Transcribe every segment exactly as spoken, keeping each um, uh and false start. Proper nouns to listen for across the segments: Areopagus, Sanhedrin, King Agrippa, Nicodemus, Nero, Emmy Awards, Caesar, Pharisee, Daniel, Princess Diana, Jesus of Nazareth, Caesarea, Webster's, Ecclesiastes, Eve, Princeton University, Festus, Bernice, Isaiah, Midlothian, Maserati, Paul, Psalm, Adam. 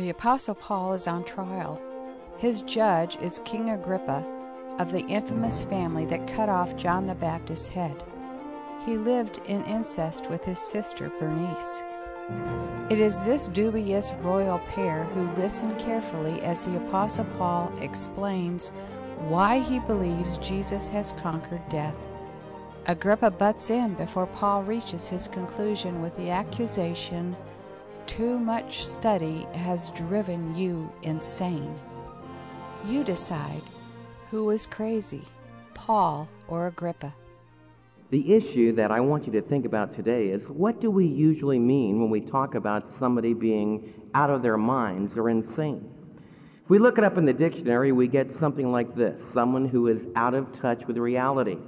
The Apostle Paul is on trial. His judge is King Agrippa, of the infamous family that cut off John the Baptist's head. He lived in incest with his sister Bernice. It is this dubious royal pair who listen carefully as the Apostle Paul explains why he believes Jesus has conquered death. Agrippa butts in before Paul reaches his conclusion with the accusation, "Too much study has driven you insane. You decide who is crazy, Paul or Agrippa." The issue that I want you to think about today is, what do we usually mean when we talk about somebody being out of their minds or insane? If we look it up in the dictionary, we get something like this: someone who is out of touch with reality,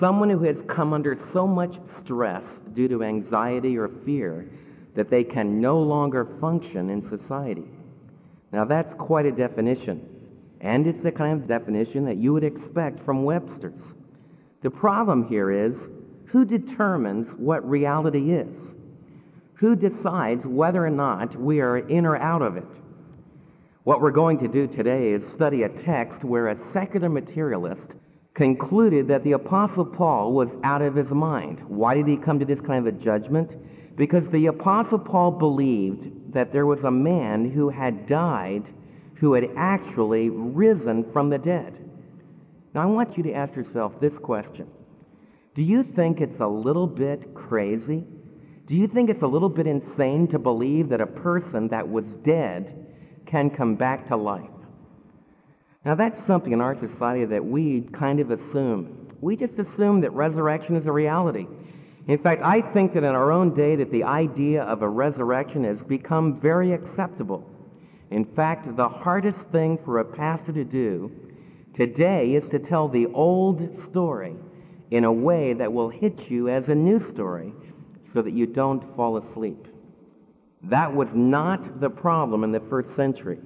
someone who has come under so much stress due to anxiety or fear that they can no longer function in society. Now, that's quite a definition, and it's the kind of definition that you would expect from Webster's. The problem here is, who determines what reality is? Who decides whether or not we are in or out of it? What we're going to do today is study a text where a secular materialist concluded that the Apostle Paul was out of his mind. Why did he come to this kind of a judgment? Because the Apostle Paul believed that there was a man who had died, who had actually risen from the dead. Now, I want you to ask yourself this question. Do you think it's a little bit crazy? Do you think it's a little bit insane to believe that a person that was dead can come back to life? Now, that's something in our society that we kind of assume. We just assume that resurrection is a reality. In fact, I think that in our own day that the idea of a resurrection has become very acceptable. In fact, the hardest thing for a pastor to do today is to tell the old story in a way that will hit you as a new story so that you don't fall asleep. That was not the problem in the first century.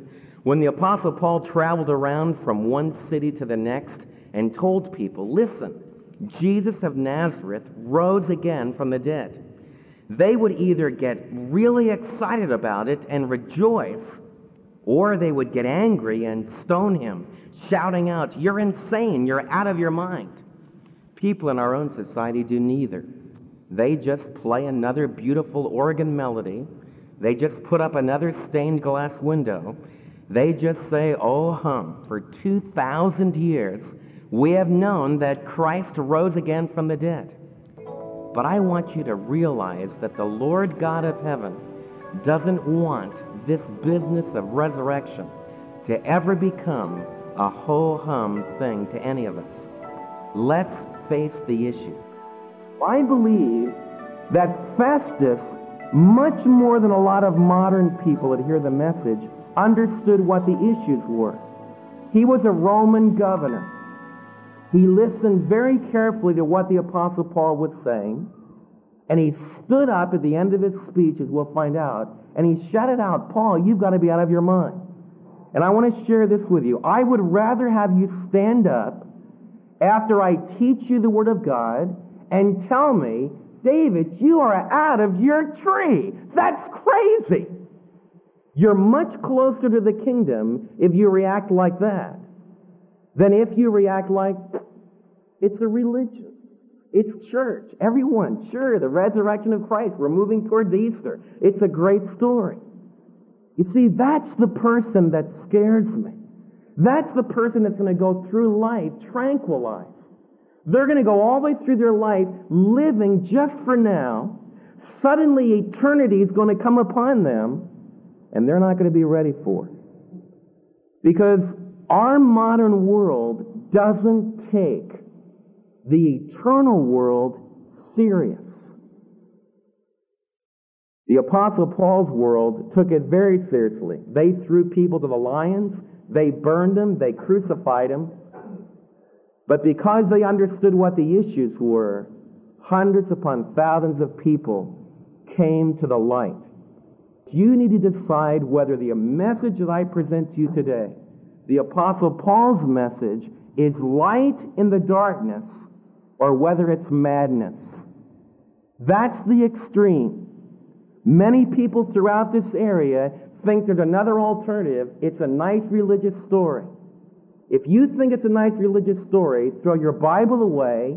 When the Apostle Paul traveled around from one city to the next and told people, "Listen, Jesus of Nazareth rose again from the dead," they would either get really excited about it and rejoice, or they would get angry and stone him, shouting out, "You're insane, you're out of your mind." People in our own society do neither. They just play another beautiful organ melody. They just put up another stained glass window. They just say, "Oh hum, for two thousand years we have known that Christ rose again from the dead." But I want you to realize that the Lord God of heaven doesn't want this business of resurrection to ever become a ho-hum thing to any of us. Let's face the issue. I believe that Festus, much more than a lot of modern people that hear the message, understood what the issues were. He was a Roman governor. He listened very carefully to what the Apostle Paul was saying, and he stood up at the end of his speech, as we'll find out, and he shouted out, "Paul, you've got to be out of your mind." And I want to share this with you. I would rather have you stand up after I teach you the Word of God and tell me, "David, you are out of your tree. That's crazy." You're much closer to the kingdom if you react like that than if you react like, "It's a religion. It's church. Everyone, sure, the resurrection of Christ. We're moving towards Easter. It's a great story." You see, that's the person that scares me. That's the person that's going to go through life tranquilized. They're going to go all the way through their life living just for now. Suddenly eternity is going to come upon them, and they're not going to be ready for it. Because our modern world doesn't take the eternal world serious. The Apostle Paul's world took it very seriously. They threw people to the lions. They burned them. They crucified them. But because they understood what the issues were, hundreds upon thousands of people came to the light. You need to decide whether the message that I present to you today, the Apostle Paul's message, is light in the darkness, or whether it's madness. That's the extreme. Many people throughout this area think there's another alternative, it's a nice religious story. If you think it's a nice religious story, throw your Bible away,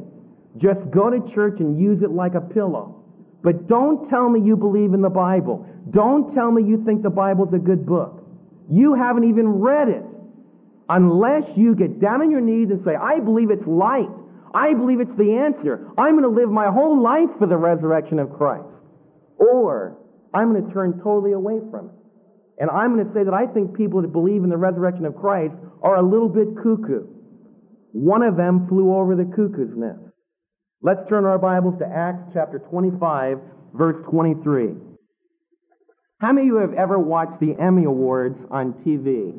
just go to church and use it like a pillow. But don't tell me you believe in the Bible. Don't tell me you think the Bible's a good book. You haven't even read it. Unless you get down on your knees and say, I believe it's light. I believe it's the answer. I'm going to live my whole life for the resurrection of Christ. Or I'm going to turn totally away from it. And I'm going to say that I think people that believe in the resurrection of Christ are a little bit cuckoo. One of them flew over the cuckoo's nest. Let's turn our Bibles to Acts chapter twenty-five, verse twenty-three. How many of you have ever watched the Emmy Awards on T V?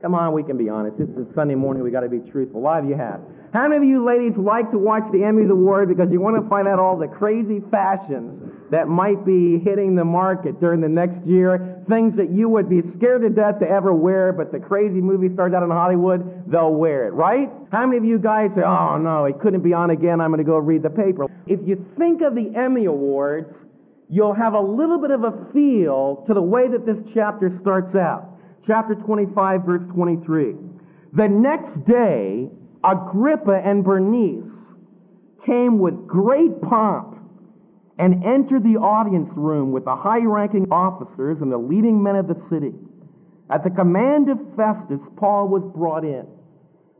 Come on, we can be honest. This is Sunday morning. We've got to be truthful. A lot of you have. How many of you ladies like to watch the Emmy Award because you want to find out all the crazy fashions that might be hitting the market during the next year, things that you would be scared to death to ever wear, but the crazy movie stars out in Hollywood, they'll wear it, right? How many of you guys say, oh, no, it couldn't be on again, I'm going to go read the paper? If you think of the Emmy Awards, you'll have a little bit of a feel to the way that this chapter starts out. Chapter twenty-five, verse twenty-three. The next day, Agrippa and Bernice came with great pomp and entered the audience room with the high-ranking officers and the leading men of the city. At the command of Festus, Paul was brought in.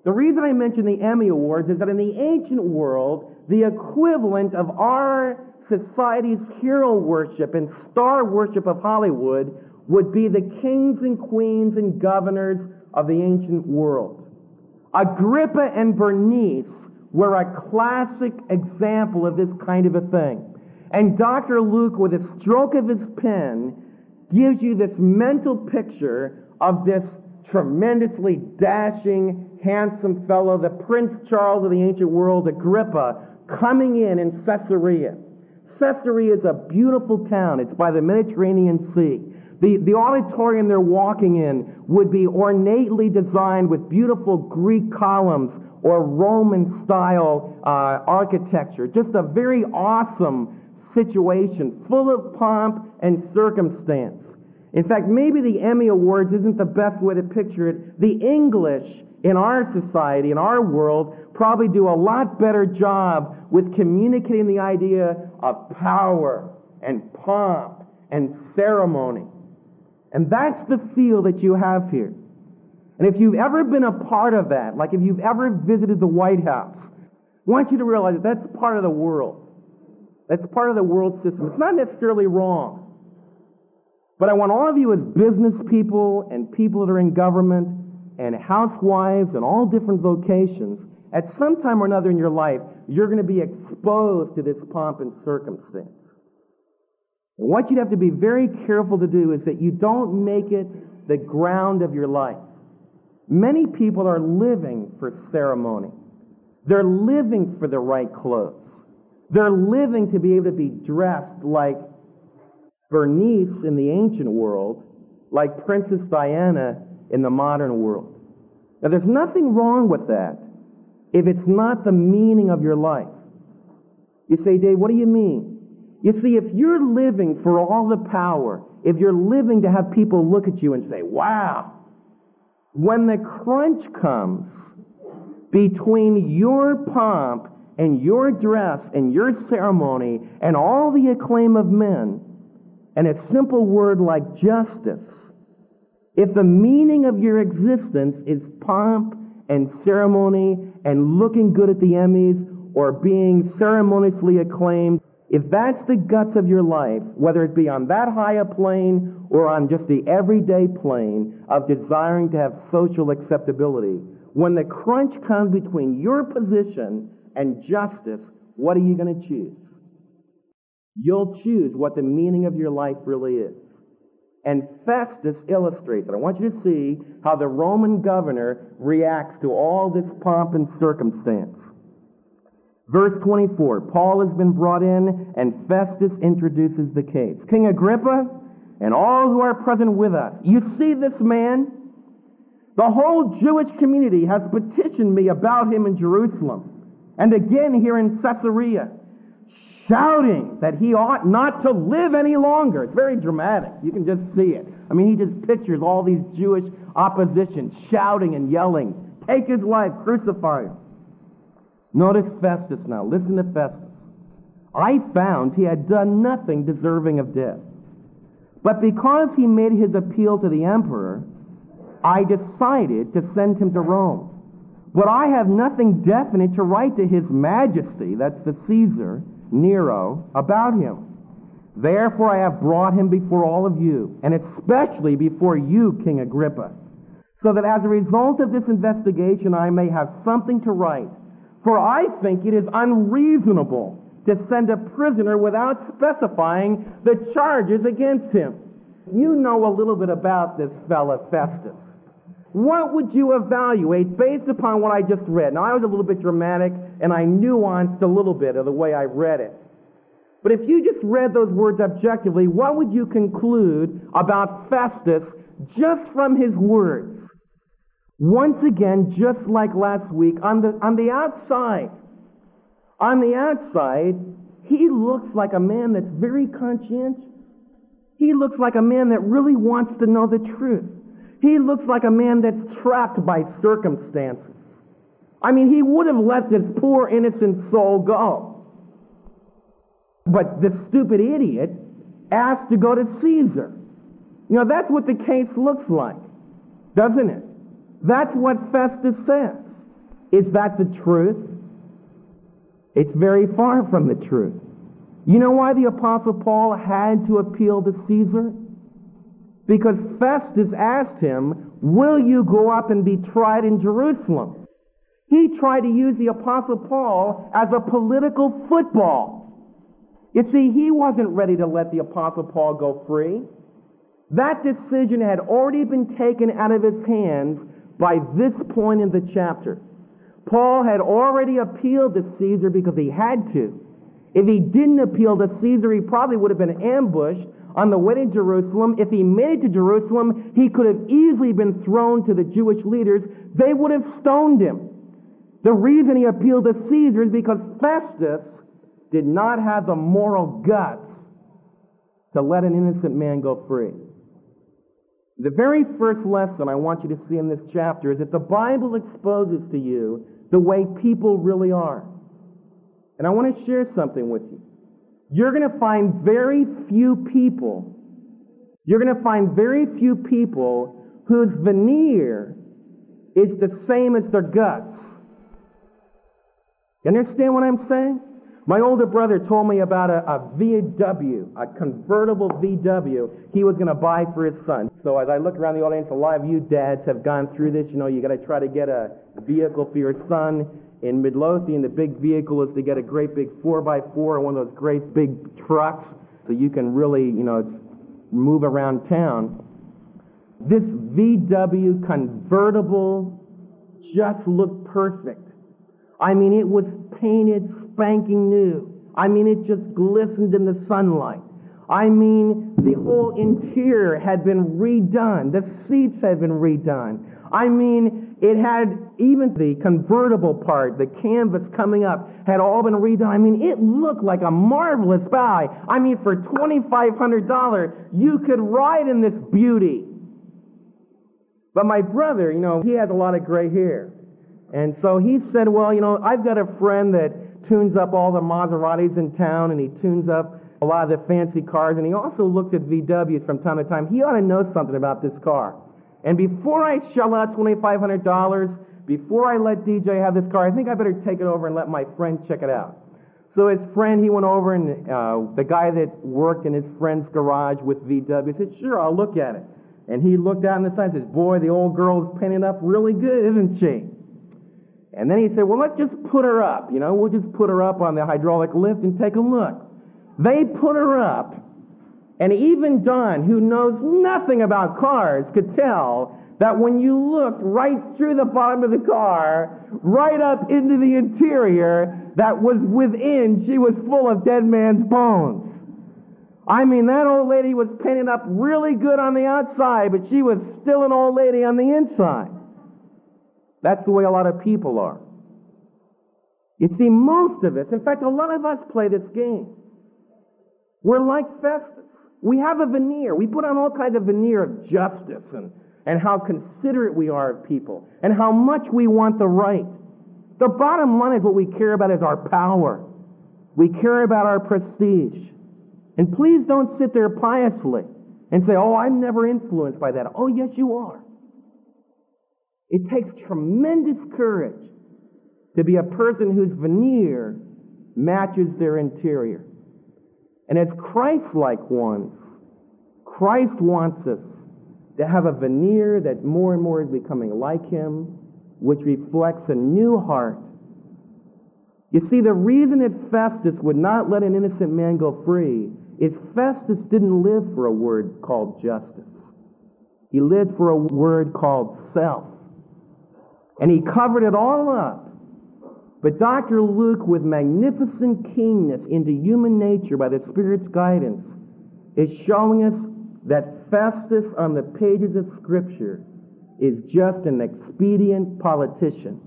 The reason I mention the Emmy Awards is that in the ancient world, the equivalent of our society's hero worship and star worship of Hollywood would be the kings and queens and governors of the ancient world. Agrippa and Bernice were a classic example of this kind of a thing. And Doctor Luke, with a stroke of his pen, gives you this mental picture of this tremendously dashing, handsome fellow, the Prince Charles of the ancient world, Agrippa, coming in in Caesarea. Caesarea is a beautiful town. It's by the Mediterranean Sea. The, the auditorium they're walking in would be ornately designed with beautiful Greek columns or Roman-style uh, architecture. Just a very awesome situation, full of pomp and circumstance. In fact, maybe the Emmy Awards isn't the best way to picture it. The English in our society, in our world, probably do a lot better job with communicating the idea of power and pomp and ceremony. And that's the feel that you have here. And if you've ever been a part of that, like if you've ever visited the White House, I want you to realize that that's part of the world. That's part of the world system. It's not necessarily wrong. But I want all of you as business people and people that are in government and housewives and all different vocations, at some time or another in your life, you're going to be exposed to this pomp and circumstance. What you'd have to be very careful to do is that you don't make it the ground of your life. Many people are living for ceremony. They're living for the right clothes. They're living to be able to be dressed like Bernice in the ancient world, like Princess Diana in the modern world. Now, there's nothing wrong with that if it's not the meaning of your life. You say, Dave, what do you mean? You see, if you're living for all the power, if you're living to have people look at you and say, wow, when the crunch comes between your pomp and your dress and your ceremony and all the acclaim of men and a simple word like justice, if the meaning of your existence is pomp and ceremony and looking good at the Emmys or being ceremoniously acclaimed, if that's the guts of your life, whether it be on that high a plane or on just the everyday plane of desiring to have social acceptability, when the crunch comes between your position and justice, what are you going to choose? You'll choose what the meaning of your life really is. And Festus illustrates it. I want you to see how the Roman governor reacts to all this pomp and circumstance. Verse twenty-four, Paul has been brought in, and Festus introduces the case. King Agrippa and all who are present with us, you see this man? The whole Jewish community has petitioned me about him in Jerusalem, and again here in Caesarea, shouting that he ought not to live any longer. It's very dramatic. You can just see it. I mean, he just pictures all these Jewish opposition shouting and yelling, take his life, crucify him. Notice Festus now. Listen to Festus. I found he had done nothing deserving of death. But because he made his appeal to the emperor, I decided to send him to Rome. But I have nothing definite to write to his majesty, that's the Caesar, Nero, about him. Therefore I have brought him before all of you, and especially before you, King Agrippa, so that as a result of this investigation I may have something to write. For I think it is unreasonable to send a prisoner without specifying the charges against him. You know a little bit about this fellow Festus. What would you evaluate based upon what I just read? Now, I was a little bit dramatic, and I nuanced a little bit of the way I read it. But if you just read those words objectively, what would you conclude about Festus just from his words? Once again, just like last week, on the, on the outside, on the outside, he looks like a man that's very conscientious. He looks like a man that really wants to know the truth. He looks like a man that's trapped by circumstances. I mean, he would have let this poor, innocent soul go. But this stupid idiot asked to go to Caesar. You know, that's what the case looks like, doesn't it? That's what Festus says. Is that the truth? It's very far from the truth. You know why the Apostle Paul had to appeal to Caesar? Because Festus asked him, will you go up and be tried in Jerusalem? He tried to use the Apostle Paul as a political football. You see, he wasn't ready to let the Apostle Paul go free. That decision had already been taken out of his hands by this point in the chapter. Paul had already appealed to Caesar because he had to. If he didn't appeal to Caesar, he probably would have been ambushed on the way to Jerusalem. If he made it to Jerusalem, he could have easily been thrown to the Jewish leaders. They would have stoned him. The reason he appealed to Caesar is because Festus did not have the moral guts to let an innocent man go free. The very first lesson I want you to see in this chapter is that the Bible exposes to you the way people really are. And I want to share something with you. You're going to find very few people, you're going to find very few people whose veneer is the same as their guts. You understand what I'm saying? My older brother told me about a, a V W, a convertible V W he was going to buy for his son. So as I look around the audience, a lot of you dads have gone through this. You know, you got to try to get a vehicle for your son. In Midlothian, the big vehicle is to get a great big four by four or one of those great big trucks so you can really, you know, move around town. This V W convertible just looked perfect. I mean, it was painted spanking new. I mean, it just glistened in the sunlight. I mean, the whole interior had been redone. The seats had been redone. I mean, it had even the convertible part, the canvas coming up, had all been redone. I mean, it looked like a marvelous buy. I mean, for twenty-five hundred dollars, you could ride in this beauty. But my brother, you know, he has a lot of gray hair. And so he said, well, you know, I've got a friend that tunes up all the Maseratis in town, and he tunes up a lot of the fancy cars, and he also looks at V Ws from time to time. He ought to know something about this car. And before I shell out twenty-five hundred dollars, before I let D J have this car, I think I better take it over and let my friend check it out. So his friend, he went over, and uh, the guy that worked in his friend's garage with V W said, sure, I'll look at it. And he looked out on the side and says, boy, the old girl's painted up really good, isn't she? And then he said, well, let's just put her up. You know, we'll just put her up on the hydraulic lift and take a look. They put her up. And even Don, who knows nothing about cars, could tell that when you looked right through the bottom of the car, right up into the interior, that was within, she was full of dead man's bones. I mean, that old lady was painted up really good on the outside, but she was still an old lady on the inside. That's the way a lot of people are. You see, most of us, in fact, a lot of us play this game. We're like Festus. We have a veneer. We put on all kinds of veneer of justice and, and how considerate we are of people and how much we want the right. The bottom line is what we care about is our power. We care about our prestige. And please don't sit there piously and say, oh, I'm never influenced by that. Oh, yes, you are. It takes tremendous courage to be a person whose veneer matches their interior. And as Christ-like ones, Christ wants us to have a veneer that more and more is becoming like Him, which reflects a new heart. You see, the reason that Festus would not let an innocent man go free is Festus didn't live for a word called justice. He lived for a word called self. And he covered it all up. But Doctor Luke, with magnificent keenness into human nature by the Spirit's guidance, is showing us that Festus on the pages of Scripture is just an expedient politician.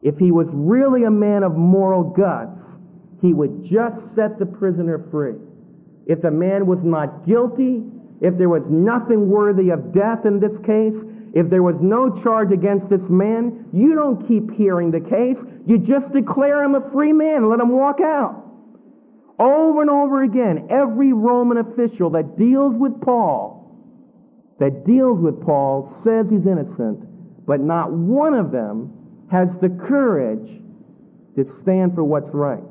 If he was really a man of moral guts, he would just set the prisoner free. If the man was not guilty, if there was nothing worthy of death in this case, if there was no charge against this man, you don't keep hearing the case. You just declare him a free man and let him walk out. Over and over again, every Roman official that deals with Paul, that deals with Paul says he's innocent, but not one of them has the courage to stand for what's right.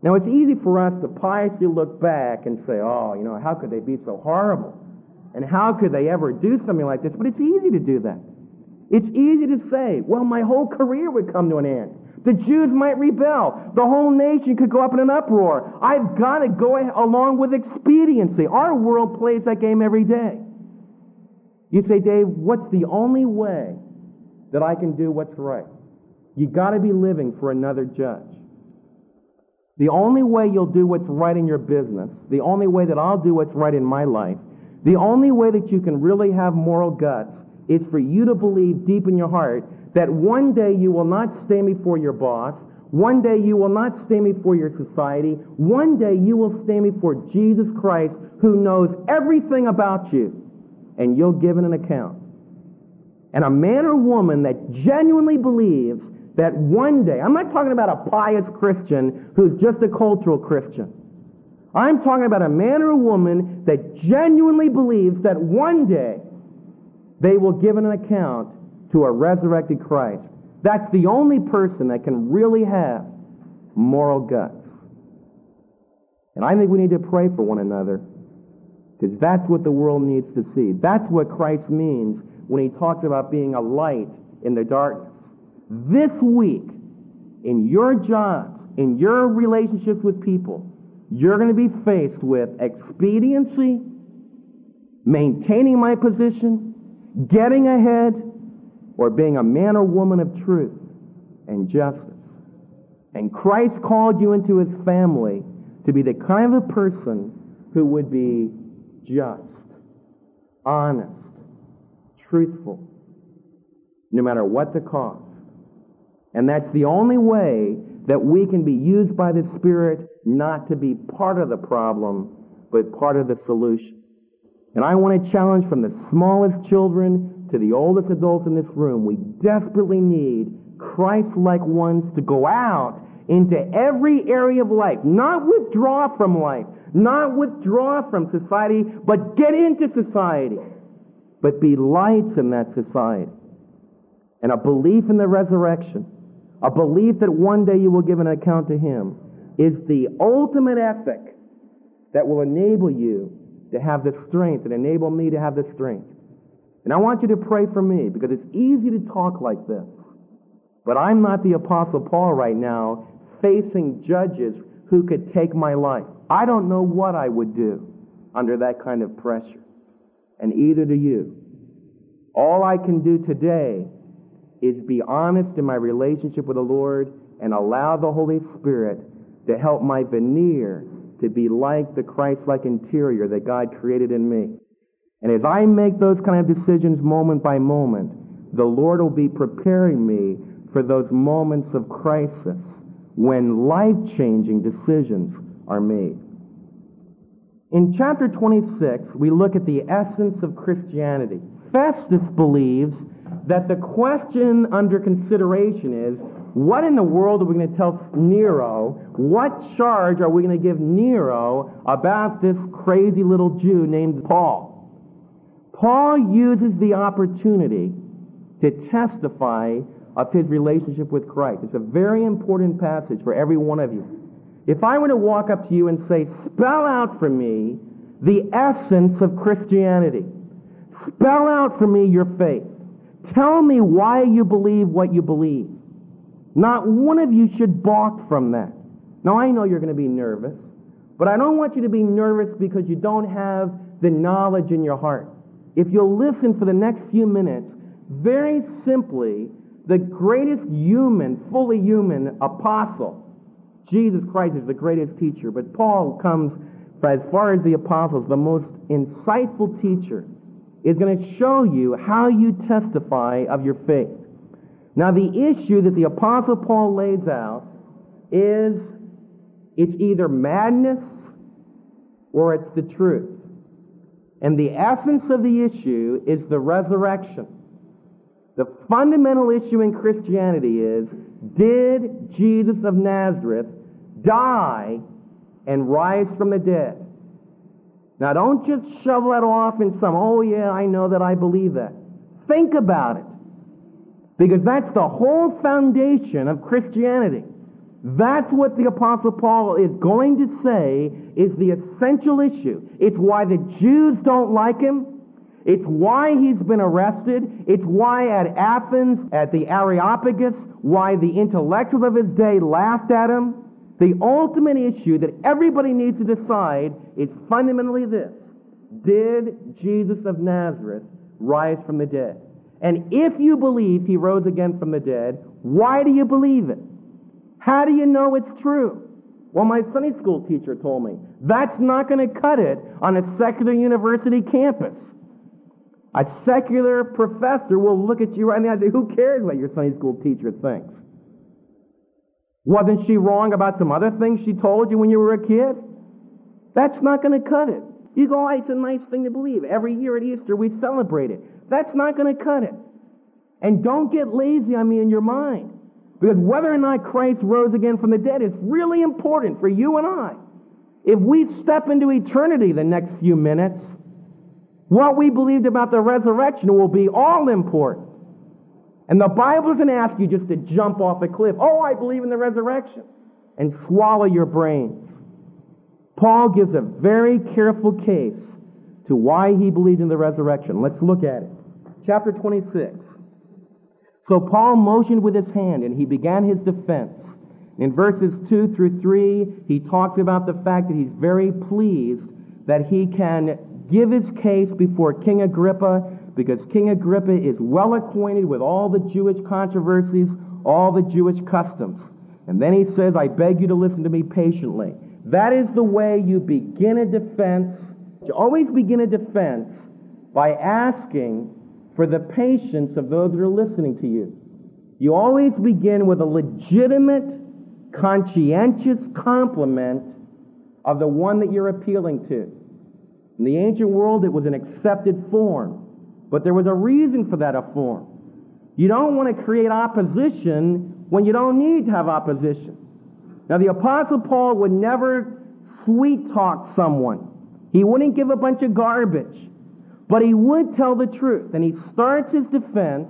Now, it's easy for us to piously look back and say, oh, you know, how could they be so horrible? And how could they ever do something like this? But it's easy to do that. It's easy to say, well, my whole career would come to an end. The Jews might rebel. The whole nation could go up in an uproar. I've got to go along with expediency. Our world plays that game every day. You say, Dave, what's the only way that I can do what's right? You've got to be living for another judge. The only way you'll do what's right in your business, the only way that I'll do what's right in my life, the only way that you can really have moral guts is for you to believe deep in your heart that one day you will not stand before your boss, one day you will not stand before your society, one day you will stand before Jesus Christ, who knows everything about you, and you'll give an account. And a man or woman that genuinely believes that one day, I'm not talking about a pious Christian who's just a cultural Christian. I'm talking about a man or a woman that genuinely believes that one day they will give an account to a resurrected Christ. That's the only person that can really have moral guts. And I think we need to pray for one another, because that's what the world needs to see. That's what Christ means when he talks about being a light in the darkness. This week, in your jobs, in your relationships with people, you're going to be faced with expediency, maintaining my position, getting ahead, or being a man or woman of truth and justice. And Christ called you into his family to be the kind of a person who would be just, honest, truthful, no matter what the cost. And that's the only way that we can be used by the Spirit, not to be part of the problem, but part of the solution. And I want to challenge from the smallest children to the oldest adults in this room, we desperately need Christ-like ones to go out into every area of life, not withdraw from life, not withdraw from society, but get into society, but be lights in that society. And a belief in the resurrection, a belief that one day you will give an account to Him, is the ultimate ethic that will enable you to have the strength and enable me to have the strength. And I want you to pray for me, because it's easy to talk like this. But I'm not the Apostle Paul right now facing judges who could take my life. I don't know what I would do under that kind of pressure. And either do you. All I can do today is be honest in my relationship with the Lord and allow the Holy Spirit to help my veneer to be like the Christ-like interior that God created in me. And as I make those kind of decisions moment by moment, the Lord will be preparing me for those moments of crisis when life-changing decisions are made. In chapter twenty-six, we look at the essence of Christianity. Festus believes that the question under consideration is, what in the world are we going to tell Nero? What charge are we going to give Nero about this crazy little Jew named Paul? Paul uses the opportunity to testify of his relationship with Christ. It's a very important passage for every one of you. If I were to walk up to you and say, spell out for me the essence of Christianity. Spell out for me your faith. Tell me why you believe what you believe. Not one of you should balk from that. Now, I know you're going to be nervous, but I don't want you to be nervous because you don't have the knowledge in your heart. If you'll listen for the next few minutes, very simply, the greatest human, fully human apostle, Jesus Christ is the greatest teacher, but Paul comes, as far as the apostles, the most insightful teacher, is going to show you how you testify of your faith. Now, the issue that the Apostle Paul lays out is it's either madness or it's the truth. And the essence of the issue is the resurrection. The fundamental issue in Christianity is, did Jesus of Nazareth die and rise from the dead? Now, don't just shovel that off in some, oh yeah, I know that I believe that. Think about it. Because that's the whole foundation of Christianity. That's what the Apostle Paul is going to say is the essential issue. It's why the Jews don't like him. It's why he's been arrested. It's why at Athens, at the Areopagus, why the intellectuals of his day laughed at him. The ultimate issue that everybody needs to decide is fundamentally this. Did Jesus of Nazareth rise from the dead? And if you believe he rose again from the dead, why do you believe it? How do you know it's true? Well, my Sunday school teacher told me, that's not going to cut it on a secular university campus. A secular professor will look at you right now and say, who cares what your Sunday school teacher thinks? Wasn't she wrong about some other things she told you when you were a kid? That's not going to cut it. You go, oh, it's a nice thing to believe. Every year at Easter we celebrate it. That's not going to cut it. And don't get lazy on me in your mind. Because whether or not Christ rose again from the dead is really important for you and I. If we step into eternity the next few minutes, what we believed about the resurrection will be all important. And the Bible doesn't ask you just to jump off a cliff. Oh, I believe in the resurrection. And swallow your brains. Paul gives a very careful case to why he believed in the resurrection. Let's look at it. Chapter twenty-six. So Paul motioned with his hand, and he began his defense. In verses two through three, he talks about the fact that he's very pleased that he can give his case before King Agrippa, because King Agrippa is well acquainted with all the Jewish controversies, all the Jewish customs. And then he says, I beg you to listen to me patiently. That is the way you begin a defense. You always begin a defense by asking for the patience of those that are listening to you. You always begin with a legitimate, conscientious compliment of the one that you're appealing to. In the ancient world, it was an accepted form, but there was a reason for that form. You don't want to create opposition when you don't need to have opposition. Now, the Apostle Paul would never sweet-talk someone. He wouldn't give a bunch of garbage, but he would tell the truth. And he starts his defense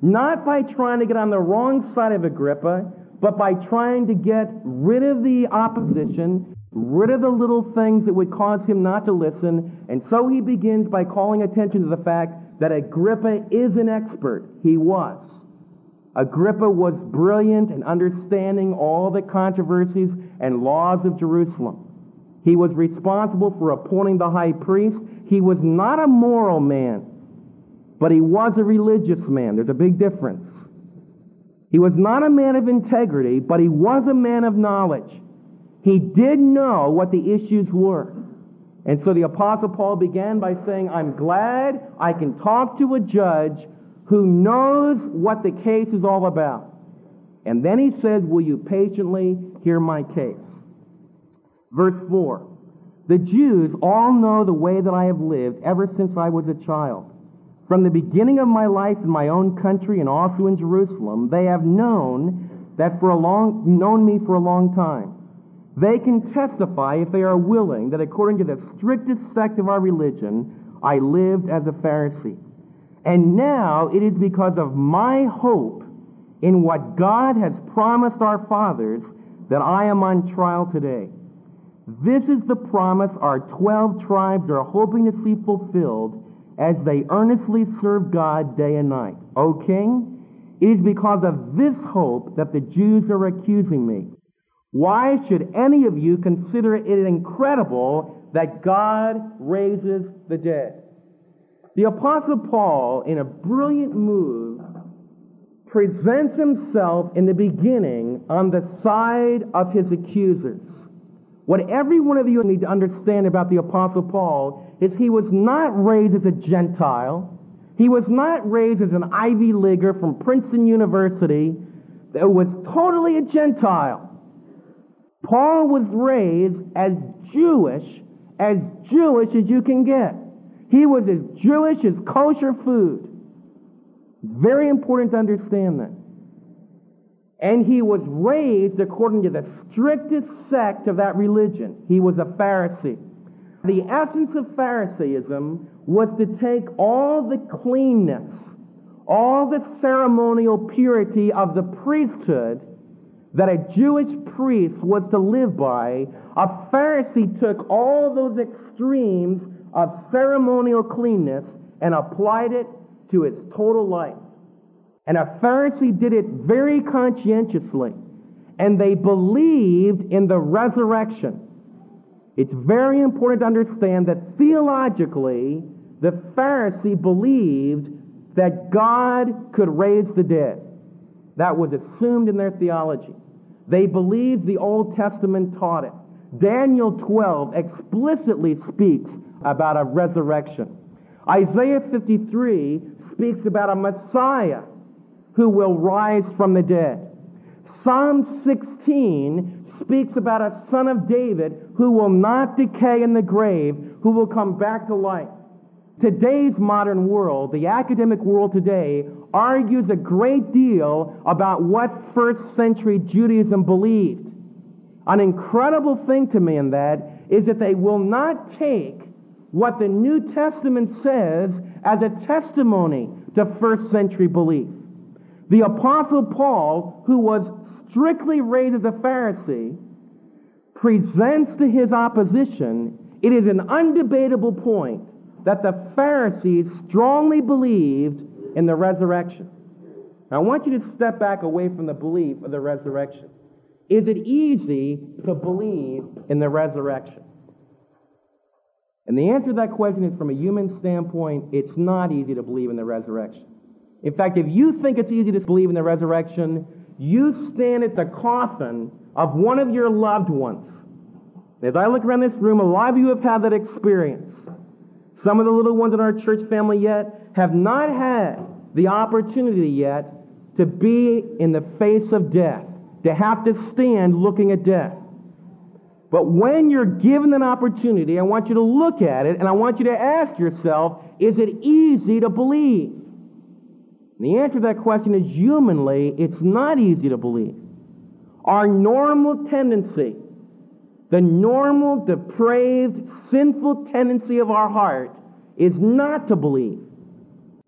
not by trying to get on the wrong side of Agrippa, but by trying to get rid of the opposition, rid of the little things that would cause him not to listen. And so he begins by calling attention to the fact that Agrippa is an expert. He was. Agrippa was brilliant in understanding all the controversies and laws of Jerusalem. He was responsible for appointing the high priest. He was not a moral man, but he was a religious man. There's a big difference. He was not a man of integrity, but he was a man of knowledge. He did know what the issues were. And so the Apostle Paul began by saying, I'm glad I can talk to a judge who knows what the case is all about. And then he says, will you patiently hear my case? Verse four, The Jews all know the way that I have lived ever since I was a child. From the beginning of my life in my own country and also in Jerusalem, they have known that for a long known me for a long time. They can testify, if they are willing, that according to the strictest sect of our religion, I lived as a Pharisee. And now it is because of my hope in what God has promised our fathers that I am on trial today. This is the promise our twelve tribes are hoping to see fulfilled as they earnestly serve God day and night. O King, it is because of this hope that the Jews are accusing me. Why should any of you consider it incredible that God raises the dead? The Apostle Paul, in a brilliant move, presents himself in the beginning on the side of his accusers. What every one of you need to understand about the Apostle Paul is he was not raised as a Gentile. He was not raised as an Ivy Leaguer from Princeton University that was totally a Gentile. Paul was raised as Jewish, as Jewish as you can get. He was as Jewish as kosher food. Very important to understand that. And he was raised according to the strictest sect of that religion. He was a Pharisee. The essence of Phariseeism was to take all the cleanness, all the ceremonial purity of the priesthood that a Jewish priest was to live by. A Pharisee took all those extremes of ceremonial cleanness and applied it to his total life. And a Pharisee did it very conscientiously. And they believed in the resurrection. It's very important to understand that theologically, the Pharisee believed that God could raise the dead. That was assumed in their theology. They believed the Old Testament taught it. Daniel twelve explicitly speaks about a resurrection. Isaiah fifty-three speaks about a Messiah who will rise from the dead. Psalm sixteen speaks about a son of David who will not decay in the grave, who will come back to life. Today's modern world, the academic world today, argues a great deal about what first century Judaism believed. An incredible thing to me in that is that they will not take what the New Testament says as a testimony to first century belief. The Apostle Paul, who was strictly raised as a Pharisee, presents to his opposition, it is an undebatable point that the Pharisees strongly believed in the resurrection. Now, I want you to step back away from the belief of the resurrection. Is it easy to believe in the resurrection? And the answer to that question is, from a human standpoint, it's not easy to believe in the resurrection. In fact, if you think it's easy to believe in the resurrection, you stand at the coffin of one of your loved ones. As I look around this room, a lot of you have had that experience. Some of the little ones in our church family yet have not had the opportunity yet to be in the face of death, to have to stand looking at death. But when you're given an opportunity, I want you to look at it, and I want you to ask yourself, is it easy to believe? And the answer to that question is, humanly, it's not easy to believe. Our normal tendency, the normal, depraved, sinful tendency of our heart is not to believe.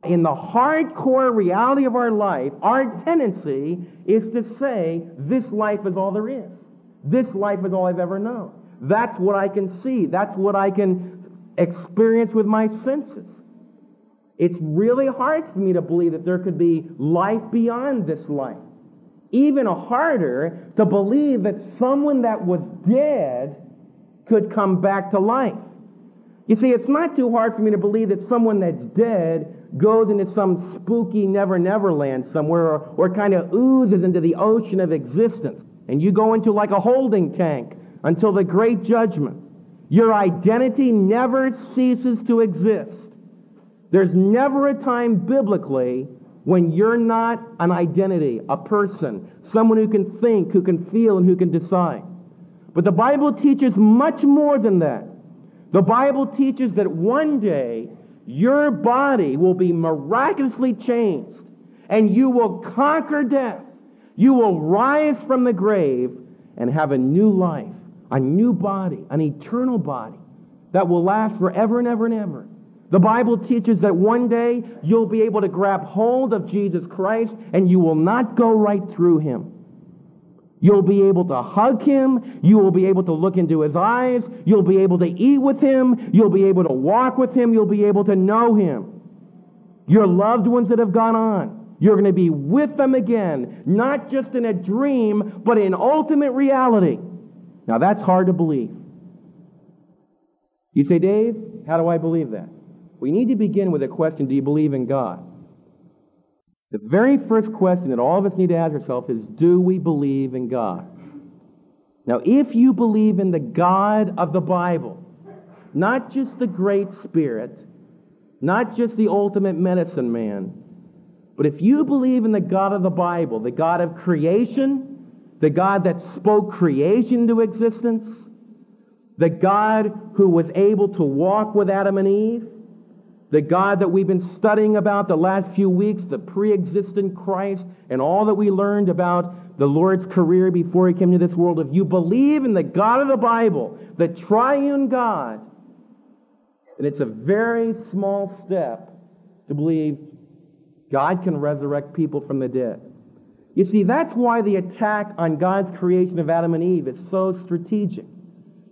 In the hardcore reality of our life, our tendency is to say, this life is all there is. This life is all I've ever known. That's what I can see. That's what I can experience with my senses. It's really hard for me to believe that there could be life beyond this life. Even harder to believe that someone that was dead could come back to life. You see, it's not too hard for me to believe that someone that's dead goes into some spooky never-never land somewhere or, or kind of oozes into the ocean of existence. And you go into like a holding tank until the great judgment. Your identity never ceases to exist. There's never a time biblically when you're not an identity, a person, someone who can think, who can feel, and who can decide. But the Bible teaches much more than that. The Bible teaches that one day your body will be miraculously changed and you will conquer death. You will rise from the grave and have a new life, a new body, an eternal body that will last forever and ever and ever. The Bible teaches that one day you'll be able to grab hold of Jesus Christ and you will not go right through him. You'll be able to hug him. You will be able to look into his eyes. You'll be able to eat with him. You'll be able to walk with him. You'll be able to know him. Your loved ones that have gone on, you're going to be with them again, not just in a dream, but in ultimate reality. Now, that's hard to believe. You say, Dave, how do I believe that? We need to begin with a question, do you believe in God? The very first question that all of us need to ask ourselves is, do we believe in God? Now, if you believe in the God of the Bible, not just the Great Spirit, not just the ultimate medicine man, but if you believe in the God of the Bible, the God of creation, the God that spoke creation into existence, the God who was able to walk with Adam and Eve, the God that we've been studying about the last few weeks, the pre-existent Christ, and all that we learned about the Lord's career before he came to this world. If you believe in the God of the Bible, the triune God, then it's a very small step to believe God can resurrect people from the dead. You see, that's why the attack on God's creation of Adam and Eve is so strategic.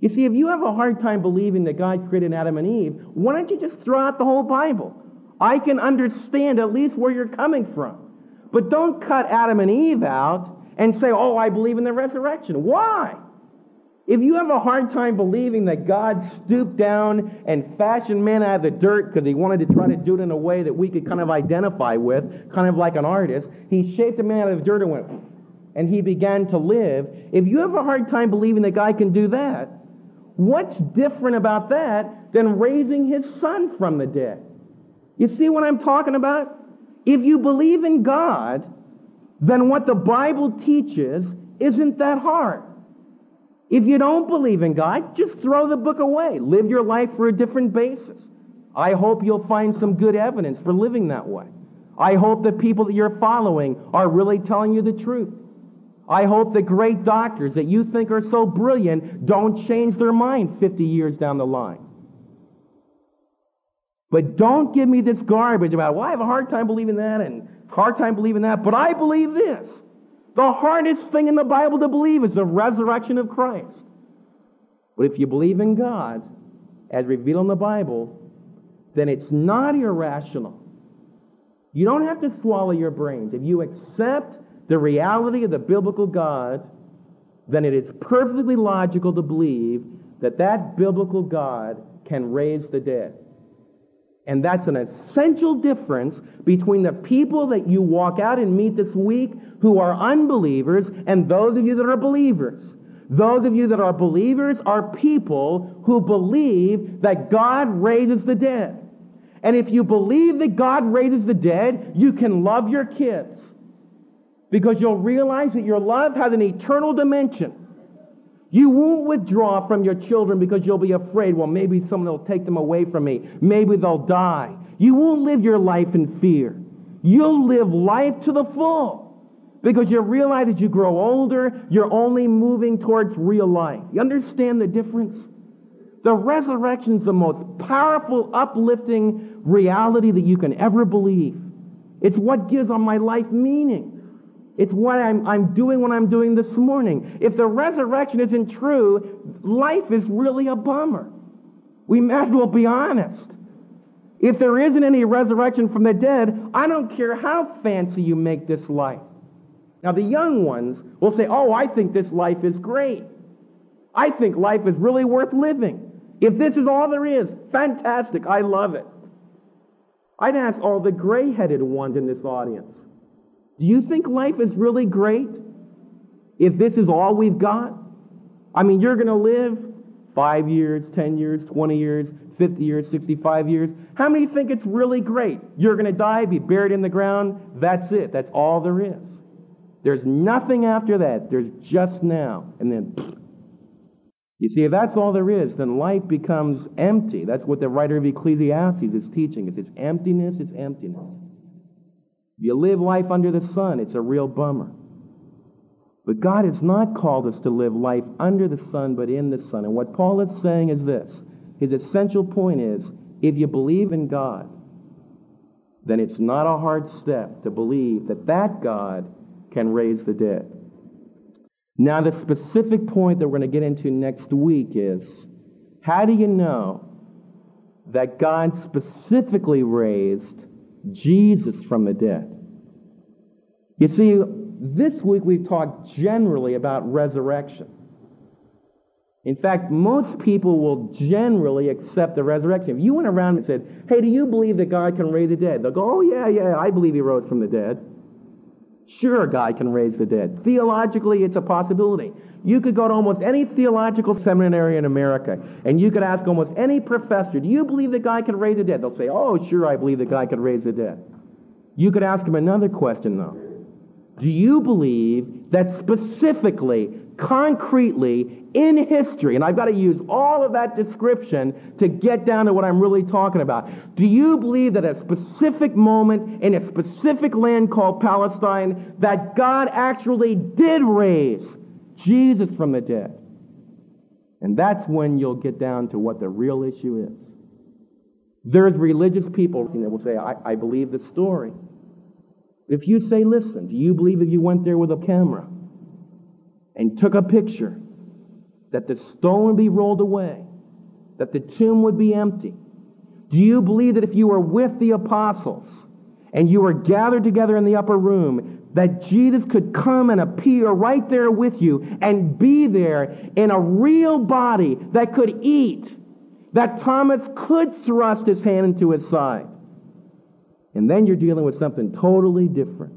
You see, if you have a hard time believing that God created Adam and Eve, why don't you just throw out the whole Bible? I can understand at least where you're coming from. But don't cut Adam and Eve out and say, oh, I believe in the resurrection. Why? If you have a hard time believing that God stooped down and fashioned man out of the dirt because he wanted to try to do it in a way that we could kind of identify with, kind of like an artist, he shaped a man out of the dirt and went, and he began to live. If you have a hard time believing that God can do that, what's different about that than raising his son from the dead? You see what I'm talking about? If you believe in God, then what the Bible teaches isn't that hard. If you don't believe in God, just throw the book away. Live your life for a different basis. I hope you'll find some good evidence for living that way. I hope the people that you're following are really telling you the truth. I hope the great doctors that you think are so brilliant don't change their mind fifty years down the line. But don't give me this garbage about, well, I have a hard time believing that and hard time believing that, but I believe this. The hardest thing in the Bible to believe is the resurrection of Christ. But if you believe in God, as revealed in the Bible, then it's not irrational. You don't have to swallow your brains. If you accept the reality of the biblical God, then it is perfectly logical to believe that that biblical God can raise the dead. And that's an essential difference between the people that you walk out and meet this week who are unbelievers and those of you that are believers. Those of you that are believers are people who believe that God raises the dead. And if you believe that God raises the dead, you can love your kids. Because you'll realize that your love has an eternal dimension. You won't withdraw from your children because you'll be afraid, well, maybe someone will take them away from me. Maybe they'll die. You won't live your life in fear. You'll live life to the full. Because you realize as you grow older, you're only moving towards real life. You understand the difference? The resurrection is the most powerful, uplifting reality that you can ever believe. It's what gives my life meaning. It's what I'm, I'm doing what I'm doing this morning. If the resurrection isn't true, life is really a bummer. We might as well be honest. If there isn't any resurrection from the dead, I don't care how fancy you make this life. Now, the young ones will say, oh, I think this life is great. I think life is really worth living. If this is all there is, fantastic, I love it. I'd ask all the gray-headed ones in this audience, do you think life is really great if this is all we've got? I mean, you're going to live five years, ten years, twenty years, fifty years, sixty-five years. How many think it's really great? You're going to die, be buried in the ground. That's it. That's all there is. There's nothing after that. There's just now. And then pfft, You see, if that's all there is, then life becomes empty. That's what the writer of Ecclesiastes is teaching. It's, it's emptiness, it's emptiness. If you live life under the sun, it's a real bummer. But God has not called us to live life under the sun, but in the sun. And what Paul is saying is this. His essential point is, if you believe in God, then it's not a hard step to believe that that God can raise the dead. Now, the specific point that we're going to get into next week is, how do you know that God specifically raised Jesus from the dead? You see, this week we've talked generally about resurrection. In fact, most people will generally accept the resurrection. If you went around and said, hey, do you believe that God can raise the dead? They'll go, oh, yeah, yeah, I believe he rose from the dead. Sure, God can raise the dead. Theologically, it's a possibility. You could go to almost any theological seminary in America, and you could ask almost any professor, do you believe that God can raise the dead? They'll say, oh, sure, I believe that God can raise the dead. You could ask them another question, though. Do you believe that specifically, concretely, in history, and I've got to use all of that description to get down to what I'm really talking about. Do you believe that at a specific moment in a specific land called Palestine, that God actually did raise Jesus from the dead? And that's when you'll get down to what the real issue is. There's religious people that will say, I, I believe the story. If you say, listen, do you believe if you went there with a camera and took a picture, that the stone would be rolled away, that the tomb would be empty? Do you believe that if you were with the apostles and you were gathered together in the upper room, that Jesus could come and appear right there with you and be there in a real body that could eat, that Thomas could thrust his hand into his side? And then you're dealing with something totally different.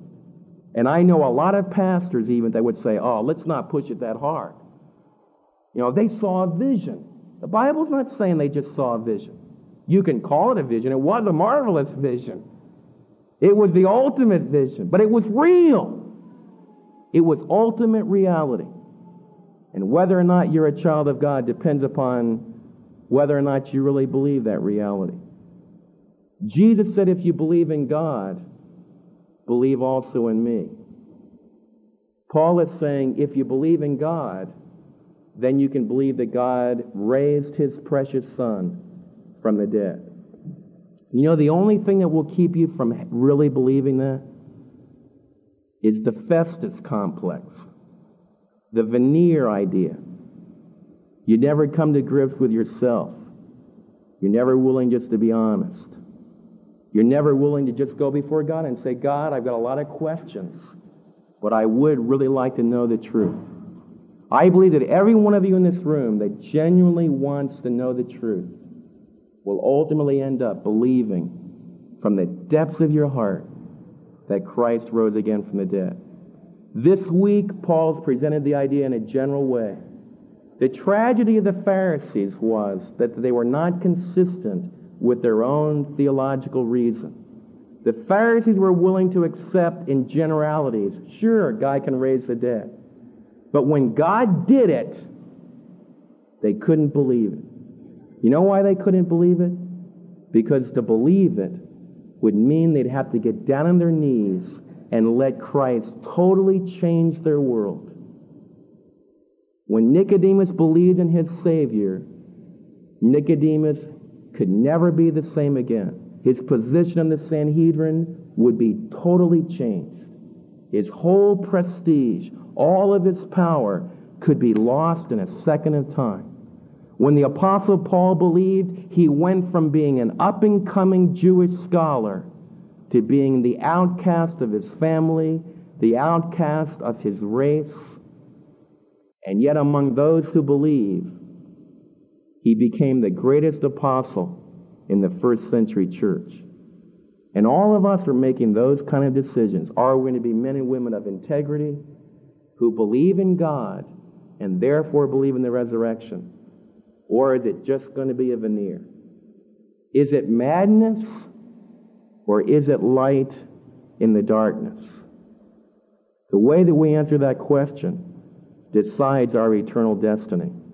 And I know a lot of pastors even that would say, oh, let's not push it that hard. You know, they saw a vision. The Bible's not saying they just saw a vision. You can call it a vision. It was a marvelous vision. It was the ultimate vision, but it was real. It was ultimate reality. And whether or not you're a child of God depends upon whether or not you really believe that reality. Jesus said, if you believe in God, believe also in me. Paul is saying, if you believe in God, then you can believe that God raised his precious son from the dead. You know, the only thing that will keep you from really believing that is the Festus complex, the veneer idea. You never come to grips with yourself. You're never willing just to be honest. You're never willing to just go before God and say, God, I've got a lot of questions, but I would really like to know the truth. I believe that every one of you in this room that genuinely wants to know the truth will ultimately end up believing from the depths of your heart that Christ rose again from the dead. This week, Paul's presented the idea in a general way. The tragedy of the Pharisees was that they were not consistent with their own theological reason. The Pharisees were willing to accept in generalities, sure, God can raise the dead. But when God did it, they couldn't believe it. You know why they couldn't believe it? Because to believe it would mean they'd have to get down on their knees and let Christ totally change their world. When Nicodemus believed in his Savior, Nicodemus could never be the same again. His position in the Sanhedrin would be totally changed. His whole prestige, all of its power, could be lost in a second of time. When the Apostle Paul believed, he went from being an up-and-coming Jewish scholar to being the outcast of his family, the outcast of his race. And yet among those who believe, he became the greatest apostle in the first century church. And all of us are making those kind of decisions. Are we going to be men and women of integrity who believe in God and therefore believe in the resurrection? Or is it just going to be a veneer? Is it madness, or is it light in the darkness? The way that we answer that question decides our eternal destiny.